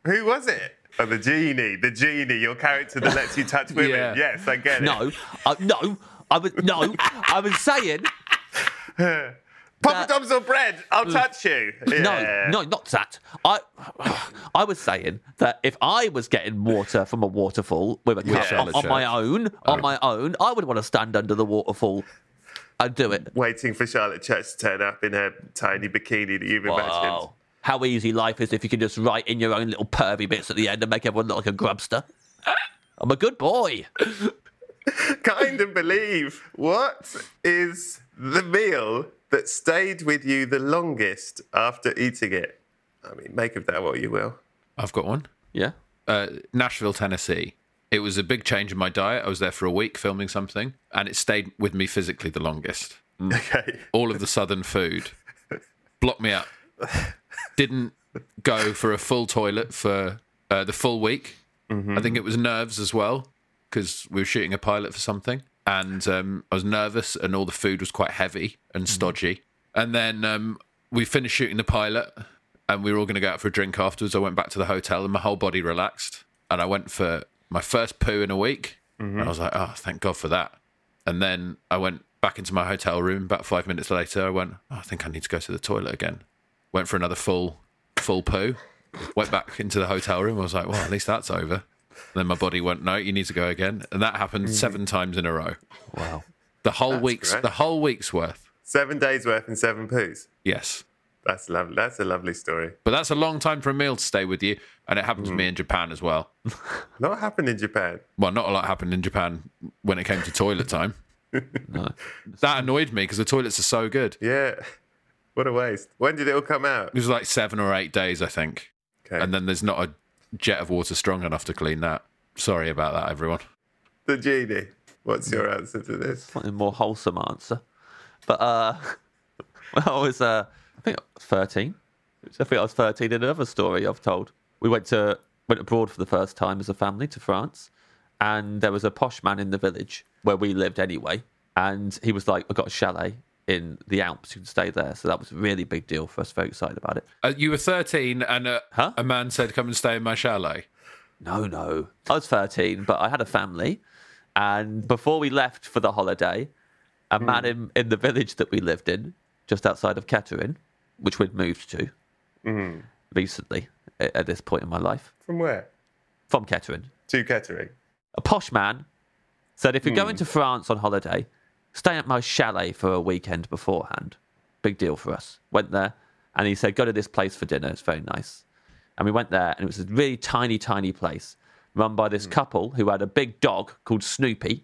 Who was it? Oh, the genie, the genie, your character that lets you touch women. Yeah. Yes, I get it. No, uh, no. I was no. I was saying, poppadoms or bread. I'll touch you. Yeah. No, no, not that. I, I was saying that if I was getting water from a waterfall with a cup yeah, on, on my own, on oh. my own, I would want to stand under the waterfall and do it. Waiting for Charlotte Church to turn up in her tiny bikini that you've imagined. Wow. How easy life is if you can just write in your own little pervy bits at the end and make everyone look like a grubster. I'm a good boy. Kind of believe. What is the meal that stayed with you the longest after eating it? I mean, make of that what you will. I've got one. Yeah. Uh, Nashville, Tennessee. It was a big change in my diet. I was there for a week filming something, and it stayed with me physically the longest. Mm. Okay. All of the southern food blocked me up. Didn't go for a full toilet for uh, the full week. Mm-hmm. I think it was nerves as well, because we were shooting a pilot for something, and um, I was nervous, and all the food was quite heavy and stodgy. And then um, we finished shooting the pilot, and we were all going to go out for a drink afterwards. I went back to the hotel, and my whole body relaxed, and I went for my first poo in a week, mm-hmm. and I was like, oh, thank God for that. And then I went back into my hotel room. About five minutes later, I went, oh, I think I need to go to the toilet again. Went for another full, full poo, went back into the hotel room. I was like, well, at least that's over. And then my body went, no, you need to go again. And that happened mm. seven times in a row. Wow. The whole That's week's great. the whole week's worth. Seven days worth and seven poos. Yes. That's lovely. That's a lovely story. But that's a long time for a meal to stay with you. And it happened mm. to me in Japan as well. A lot happened in Japan. Well, not a lot happened in Japan when it came to toilet time. No. That annoyed me because the toilets are so good. Yeah. What a waste. When did it all come out? It was like seven or eight days, I think. Okay. And then there's not a jet of water strong enough to clean that. Sorry about that, everyone. The genie, what's your answer to this? Something more wholesome answer. But uh, when I was, uh, I think I was thirteen. I think I was thirteen in another story I've told. We went to went abroad for the first time as a family to France, and there was a posh man in the village where we lived anyway, and he was like, I got a chalet in the Alps, you can stay there. So that was a really big deal for us. Very excited about it. Uh, you were thirteen and a, huh? a man said, come and stay in my chalet. No, no. I was thirteen, but I had a family. And before we left for the holiday, a mm. man in, in the village that we lived in, just outside of Kettering, which we'd moved to mm. recently at, at this point in my life. From where? From Kettering. To Kettering. A posh man said, if you're mm. going to France on holiday, stay at my chalet for a weekend beforehand. Big deal for us. Went there, and he said, go to this place for dinner. It's very nice. And we went there, and it was a really tiny, tiny place run by this mm. couple who had a big dog called Snoopy,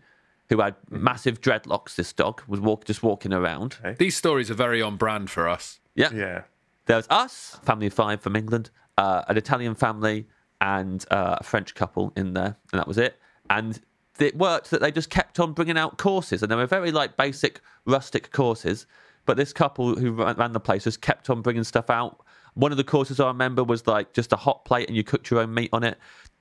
who had mm. massive dreadlocks. This dog was walk, just walking around. Okay. These stories are very on brand for us. Yeah. yeah. There was us, family of five from England, uh, an Italian family, and uh, a French couple in there, and that was it. And it worked that they just kept on bringing out courses, and they were very, like, basic, rustic courses. But this couple who ran the place just kept on bringing stuff out. One of the courses I remember was, like, just a hot plate and you cooked your own meat on it.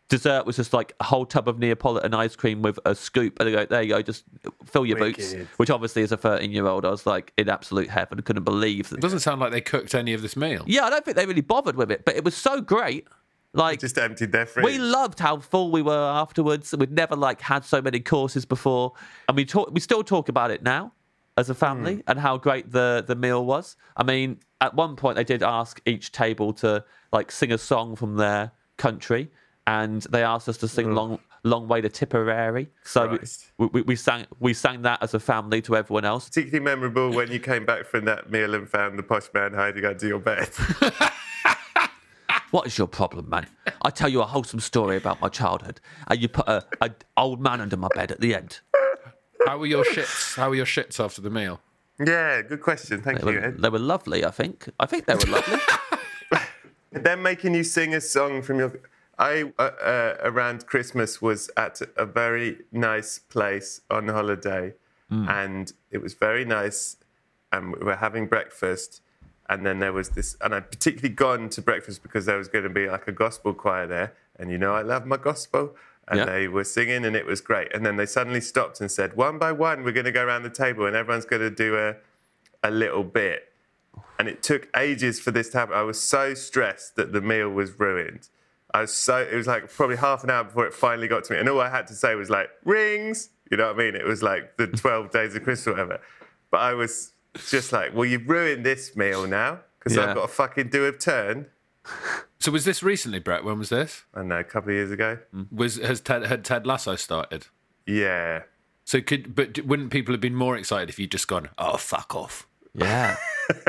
Dessert was just, like, a whole tub of Neapolitan ice cream with a scoop. And they go, there you go, just fill your Wicked. boots. Which, obviously, as a thirteen-year-old, I was, like, in absolute heaven. I couldn't believe that. It doesn't sound like they cooked any of this meal. Yeah, I don't think they really bothered with it, but it was so great. Like, just emptied their fridge. We loved how full we were afterwards. We'd never, like, had so many courses before. And we talk, we still talk about it now as a family mm. and how great the, the meal was. I mean, at one point they did ask each table to, like, sing a song from their country. And they asked us to sing mm. Long Long Way to Tipperary. So we, we, we sang we sang that as a family to everyone else. Particularly memorable when you came back from that meal and found the posh man hiding under your bed. What is your problem, man? I tell you a wholesome story about my childhood, and you put a, a old man under my bed at the end. How were your shits? How were your shits after the meal? Yeah, good question. Thank they you. Were, they were lovely. I think. I think they were lovely. They're making you sing a song from your. I uh, uh, around Christmas was at a very nice place on holiday, mm. and it was very nice, and we were having breakfast. And then there was this, and I'd particularly gone to breakfast because there was going to be like a gospel choir there. And you know, I love my gospel. And yeah. they were singing and it was great. And then they suddenly stopped and said, one by one, we're going to go around the table and everyone's going to do a, a little bit. And it took ages for this to happen. I was so stressed that the meal was ruined. I was so, it was like probably half an hour before it finally got to me. And all I had to say was like, rings. You know what I mean? It was like the twelve days of Christmas or whatever. But I was... just like, well, you've ruined this meal now because yeah. I've got to fucking do a turn. So was this recently, Brett? When was this? I don't know, a couple of years ago. Was has Ted had Ted Lasso started? Yeah. So could but wouldn't people have been more excited if you'd just gone, oh, fuck off? Yeah.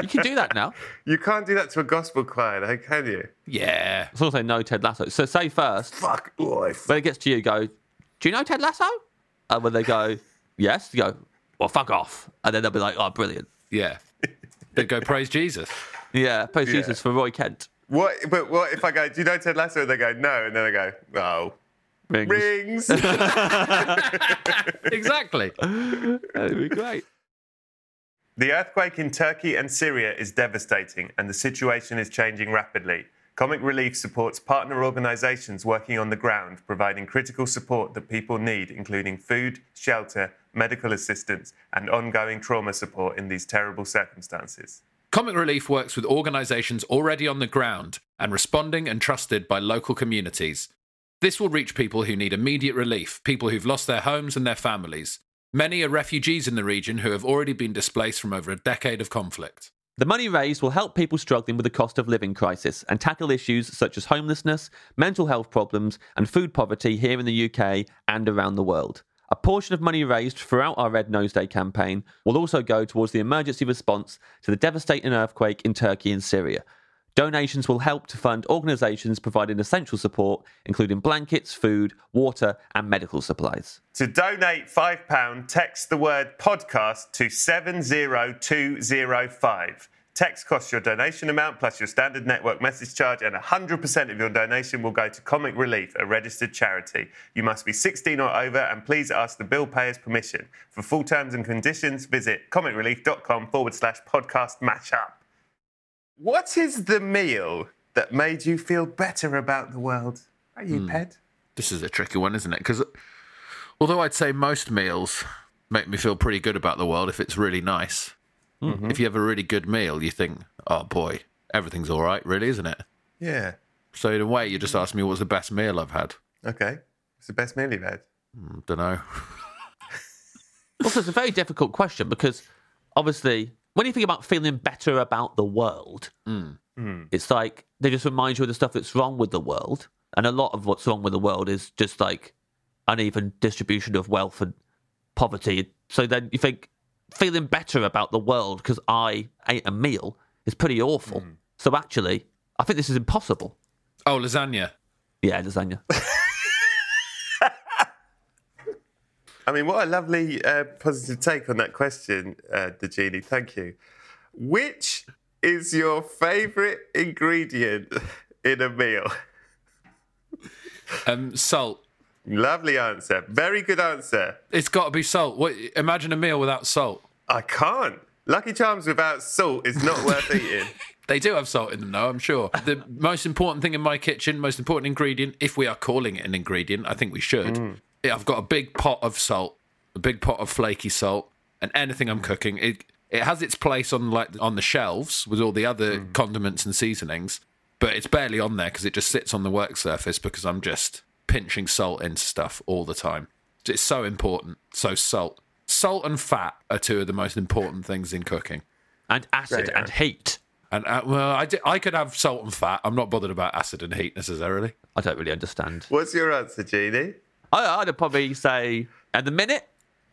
You can do that now. You can't do that to a gospel choir, though, can you? Yeah. It's also no Ted Lasso. So say first. Fuck life. When it gets to you, go, do you know Ted Lasso? And when they go, yes, you go, well, fuck off. And then they'll be like, oh, brilliant. Yeah, they'd go praise Jesus. Yeah, praise yeah. Jesus for Roy Kent. What? But what if I go? Do you know Ted Lasso? And they go no, and then I go oh, rings. rings. Exactly. That'd be great. The earthquake in Turkey and Syria is devastating, and the situation is changing rapidly. Comic Relief supports partner organisations working on the ground, providing critical support that people need, including food, shelter, medical assistance and ongoing trauma support in these terrible circumstances. Comic Relief works with organisations already on the ground and responding and trusted by local communities. This will reach people who need immediate relief, people who've lost their homes and their families. Many are refugees in the region who have already been displaced from over a decade of conflict. The money raised will help people struggling with the cost of living crisis and tackle issues such as homelessness, mental health problems and food poverty here in the U K and around the world. A portion of money raised throughout our Red Nose Day campaign will also go towards the emergency response to the devastating earthquake in Turkey and Syria. Donations will help to fund organisations providing essential support, including blankets, food, water and medical supplies. To donate five pounds, text the word podcast to seven zero two zero five. Text costs your donation amount plus your standard network message charge, and one hundred percent of your donation will go to Comic Relief, a registered charity. You must be sixteen or over, and please ask the bill payer's permission. For full terms and conditions, visit comicrelief.com forward slash podcast mashup. What is the meal that made you feel better about the world? Are you, mm. Ped? This is a tricky one, isn't it? Because although I'd say most meals make me feel pretty good about the world if it's really nice, mm-hmm. if you have a really good meal, you think, oh, boy, everything's all right, really, isn't it? Yeah. So in a way, you just asked me what's the best meal I've had. Okay. What's the best meal you've had? Mm, don't know. Also, it's a very difficult question because, obviously, when you think about feeling better about the world, mm. Mm. it's like they just remind you of the stuff that's wrong with the world. And a lot of what's wrong with the world is just like uneven distribution of wealth and poverty. So then you think feeling better about the world because I ate a meal is pretty awful. Mm. So actually, I think this is impossible. Oh, lasagna. Yeah, lasagna. I mean, what a lovely uh, positive take on that question, uh, Degini. Thank you. Which is your favourite ingredient in a meal? Um, salt. Lovely answer. Very good answer. It's got to be salt. What, imagine a meal without salt. I can't. Lucky Charms without salt is not worth eating. They do have salt in them, though, I'm sure. The most important thing in my kitchen, most important ingredient, if we are calling it an ingredient, I think we should. Mm. I've got a big pot of salt, a big pot of flaky salt, and anything I'm cooking, it it has its place on like on the shelves with all the other mm. condiments and seasonings, but it's barely on there because it just sits on the work surface because I'm just pinching salt into stuff all the time. It's so important. So salt. Salt and fat are two of the most important things in cooking. And acid and heat. And uh, well, I, d- I could have salt and fat. I'm not bothered about acid and heat necessarily. I don't really understand. What's your answer, Jeannie? I, I'd probably say, at the minute,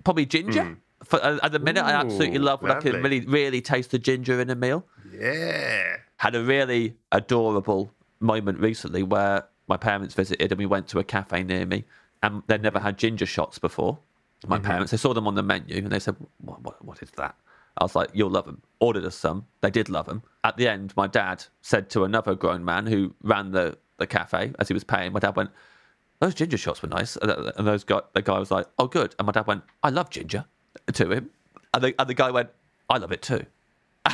probably ginger. Mm. For, uh, at the minute, Ooh, I absolutely love when lovely. I can really, really taste the ginger in a meal. Yeah. Had a really adorable moment recently where my parents visited and we went to a cafe near me and they'd never had ginger shots before. My mm-hmm. parents, they saw them on the menu and they said, what, what, what is that? I was like, you'll love them. Ordered us some. They did love them. At the end, my dad said to another grown man who ran the, the cafe as he was paying, my dad went, those ginger shots were nice. And those guy, the guy was like, oh, good. And my dad went, I love ginger, to him. And the, and the guy went, I love it too.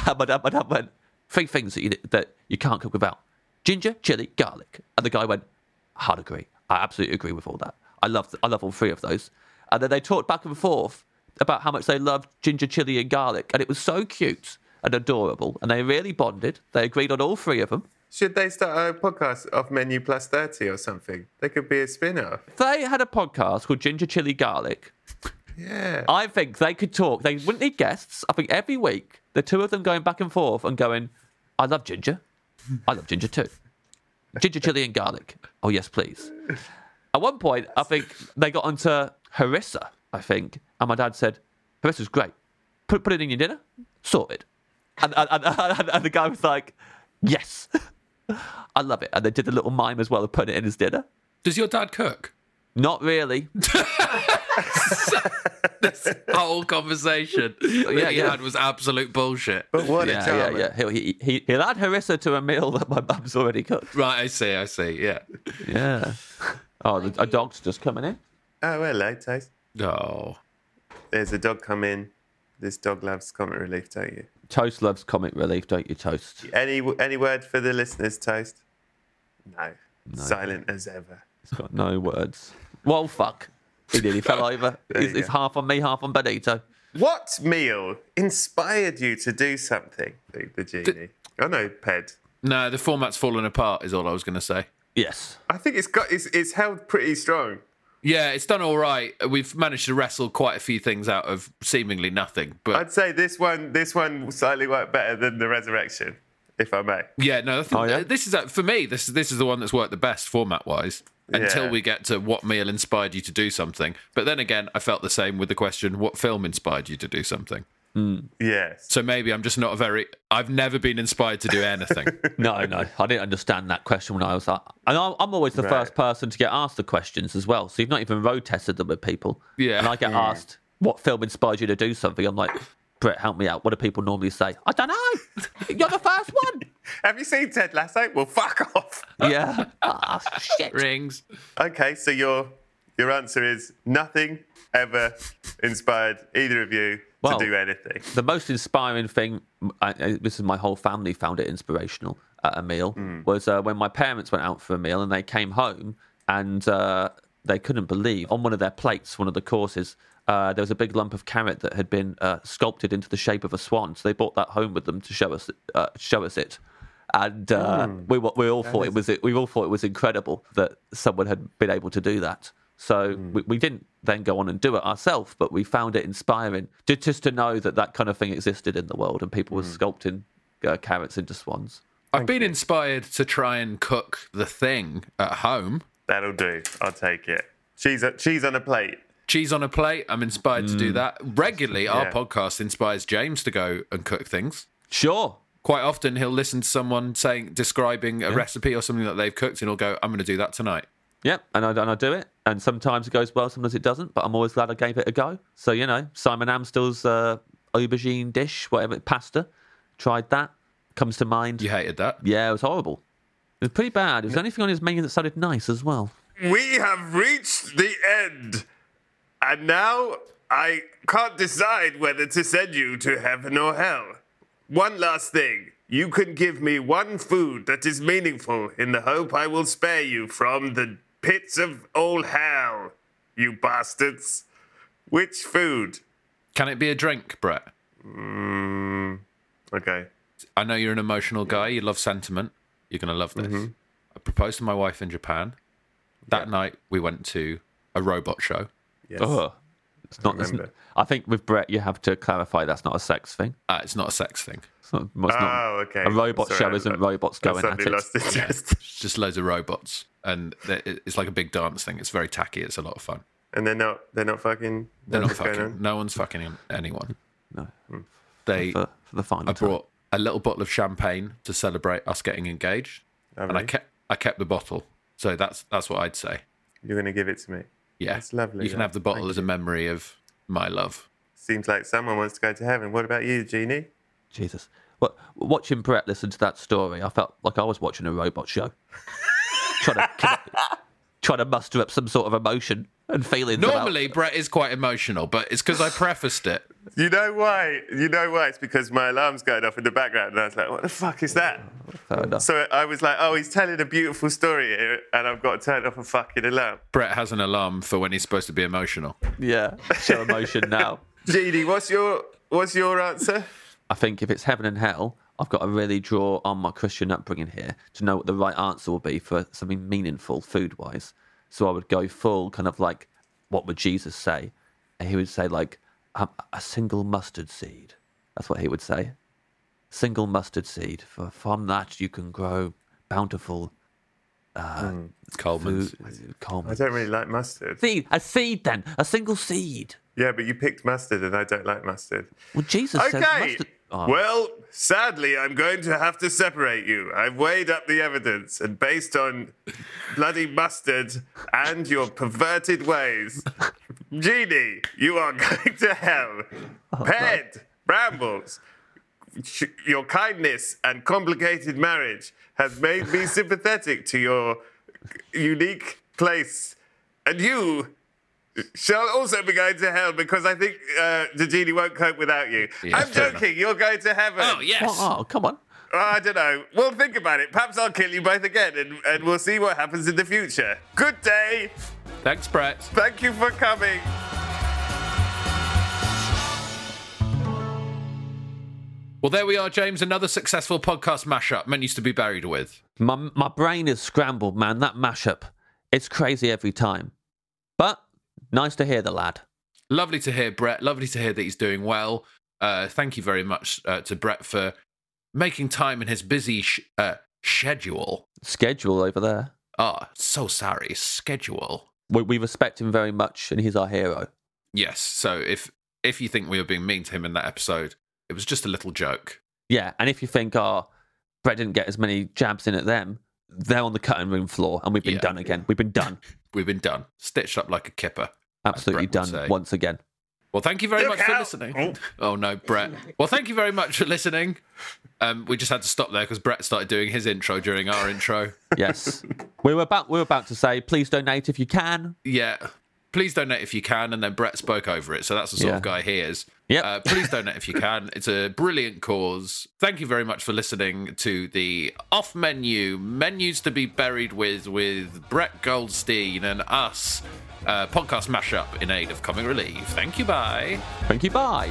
And my dad, my dad went, three things that you, that you can't cook without. Ginger, chilli, garlic. And the guy went, I'd agree. I absolutely agree with all that. I love I love all three of those. And then they talked back and forth about how much they loved ginger, chilli and garlic. And it was so cute and adorable. And they really bonded. They agreed on all three of them. Should they start a podcast Off Menu Plus thirty or something? They could be a spin-off. If they had a podcast called Ginger Chili Garlic, yeah, I think they could talk. They wouldn't need guests. I think every week, the two of them going back and forth and going, I love ginger. I love ginger too. Ginger chili and garlic. Oh, yes, please. At one point, I think they got onto Harissa, I think. And my dad said, Harissa's great. Put, put it in your dinner. Sorted. And, and, and, and the guy was like, yes. I love it. And they did the little mime as well of putting it in his dinner. Does your dad cook? Not really. This whole conversation yeah, that yeah. you had was absolute bullshit. But what yeah, a charmer. Yeah, yeah. He'll, he, he, he'll add Harissa to a meal that my mum's already cooked. Right, I see, I see, yeah. Yeah. Oh, the, a dog's just coming in. Oh, hello, Toast. Oh. There's a dog come in. This dog loves Comic Relief, don't you? Toast loves Comic Relief, don't you, Toast? Any any word for the listeners, Toast? No. no. Silent as ever. It's got no words. Well, fuck. He nearly fell over. It's, it's half on me, half on Benito. What meal inspired you to do something, the Genie? The, oh, no, Ped. No, the format's fallen apart is all I was going to say. Yes. I think it's got it's it's held pretty strong. Yeah, it's done all right. We've managed to wrestle quite a few things out of seemingly nothing. But I'd say this one, this one slightly worked better than the resurrection, if I may. Yeah, no, I think oh, yeah? this is for me. This this is the one that's worked the best format-wise. Until yeah. we get to what meal inspired you to do something. But then again, I felt the same with the question: what film inspired you to do something? Mm. Yes. So maybe I'm just not a very. I've never been inspired to do anything. no, no, I didn't understand that question when I was like, and I'm always the right. first person to get asked the questions as well. So you've not even road tested them with people. Yeah. And I get yeah. asked, "What film inspired you to do something?" I'm like, Brett, help me out. What do people normally say? I don't know. You're the first one. Have you seen Ted Lasso? Well, fuck off. Yeah. Ah, oh, shit. Rings. Okay, so your your answer is nothing ever inspired either of you. Well, to do anything. The most inspiring thing, I, I, this is my whole family found it inspirational at a meal, mm. was uh, when my parents went out for a meal and they came home and uh, they couldn't believe on one of their plates, one of the courses, uh, there was a big lump of carrot that had been uh, sculpted into the shape of a swan. So they brought that home with them to show us uh, show us it. And uh, mm. we we all that thought is... it was we all thought it was incredible that someone had been able to do that. So mm. we, we didn't then go on and do it ourselves, but we found it inspiring to, just to know that that kind of thing existed in the world and people mm. were sculpting uh, carrots into swans. I've Thank been you. inspired to try and cook the thing at home. That'll do. I'll take it. Cheese, cheese on a plate. Cheese on a plate. I'm inspired mm. to do that. Regularly, yeah. our podcast inspires James to go and cook things. Sure. Quite often he'll listen to someone saying, describing a yeah. recipe or something that they've cooked, and he'll go, I'm going to do that tonight. Yep, and I, and I do it. And sometimes it goes well, sometimes it doesn't, but I'm always glad I gave it a go. So, you know, Simon Amstel's uh, aubergine dish, whatever, pasta, tried that, comes to mind. You hated that? Yeah, it was horrible. It was pretty bad. It was the only thing on his menu that sounded nice as well. We have reached the end, and now I can't decide whether to send you to heaven or hell. One last thing. You can give me one food that is meaningful in the hope I will spare you from the pits of old hell, you bastards. Which food? Can it be a drink, Brett? Mm, okay. I know you're an emotional guy. You love sentiment. You're going to love this. Mm-hmm. I proposed to my wife in Japan. That yeah. night, we went to a robot show. Yes. Oh. It's not. I, I think with Brett, you have to clarify that's not a sex thing. Uh, it's not a sex thing. It's not, it's oh, not, okay. A robot Sorry, show isn't robots going at it. Lost it. Yeah, it's just loads of robots, and it's like a big dance thing. It's very tacky. It's a lot of fun. And they're not. They're not fucking. They're not fucking. On? No one's fucking anyone. No. They. For, for the final. I time. brought a little bottle of champagne to celebrate us getting engaged, oh, and really? I kept. I kept the bottle. So that's that's what I'd say. You're going to give it to me. Yeah, it's lovely. You can yeah. have the bottle Thank as a memory you. of my love. Seems like someone wants to go to heaven. What about you, Jeannie? Jesus. Well, watching Brett listen to that story, I felt like I was watching a robot show. trying, to connect, trying to muster up some sort of emotion and feelings. Normally, about... Brett is quite emotional, but it's because I prefaced it. You know why? You know why? It's because my alarm's going off in the background, and I was like, what the fuck is that? Fair enough. So I was like, oh, he's telling a beautiful story here, and I've got to turn off a fucking alarm. Brett has an alarm for when he's supposed to be emotional. Yeah, show emotion now. Jeannie, what's your what's your answer? I think if it's heaven and hell, I've got to really draw on my Christian upbringing here to know what the right answer will be for something meaningful food-wise. So I would go full kind of like, what would Jesus say? And he would say like, um, a single mustard seed. That's what he would say. Single mustard seed. For from that you can grow bountiful uh, mm. Colments. I don't really like mustard. Seed. A seed then. A single seed. Yeah, but you picked mustard and I don't like mustard. Well, Jesus okay. says mustard. Oh. Well, sadly, I'm going to have to separate you. I've weighed up the evidence, and based on bloody mustard and your perverted ways, Jeannie, you are going to hell. Oh, Ped, God. Brambles, sh- your kindness and complicated marriage has made me sympathetic to your unique place, and you... shall also be going to hell because I think uh, the genie won't cope without you. Yeah, I'm joking. Enough. You're going to heaven. Oh, yes. Oh, oh come on. Oh, I don't know. We'll think about it. Perhaps I'll kill you both again and, and we'll see what happens in the future. Good day. Thanks, Brett. Thank you for coming. Well, there we are, James. Another successful podcast mashup. Menus to be buried with. My, my brain is scrambled, man. That mashup. It's crazy every time. But... nice to hear the lad. Lovely to hear Brett. Lovely to hear that he's doing well. Uh, thank you very much uh, to Brett for making time in his busy sh- uh, schedule. Schedule over there. Ah, oh, so sorry. Schedule. We, we respect him very much and he's our hero. Yes. So if, if you think we were being mean to him in that episode, it was just a little joke. Yeah. And if you think, oh, Brett didn't get as many jabs in at them, they're on the cutting room floor and we've been yeah. done again. We've been done. We've been done. Stitched up like a kipper. Absolutely done once again. Well, thank you very Look much out. for listening. Oh. oh, no, Brett. Well, thank you very much for listening. Um, we just had to stop there because Brett started doing his intro during our intro. Yes. We were about we were about to say, please donate if you can. Yeah. Please donate if you can. And then Brett spoke over it. So that's the sort yeah. of guy he is. Yep. Uh, please donate if you can. It's a brilliant cause. Thank you very much for listening to the Off Menu, Menus to be Buried with, with Brett Goldstein and us. Uh, podcast mashup in aid of Comic Relief. Thank you, bye. Thank you, bye.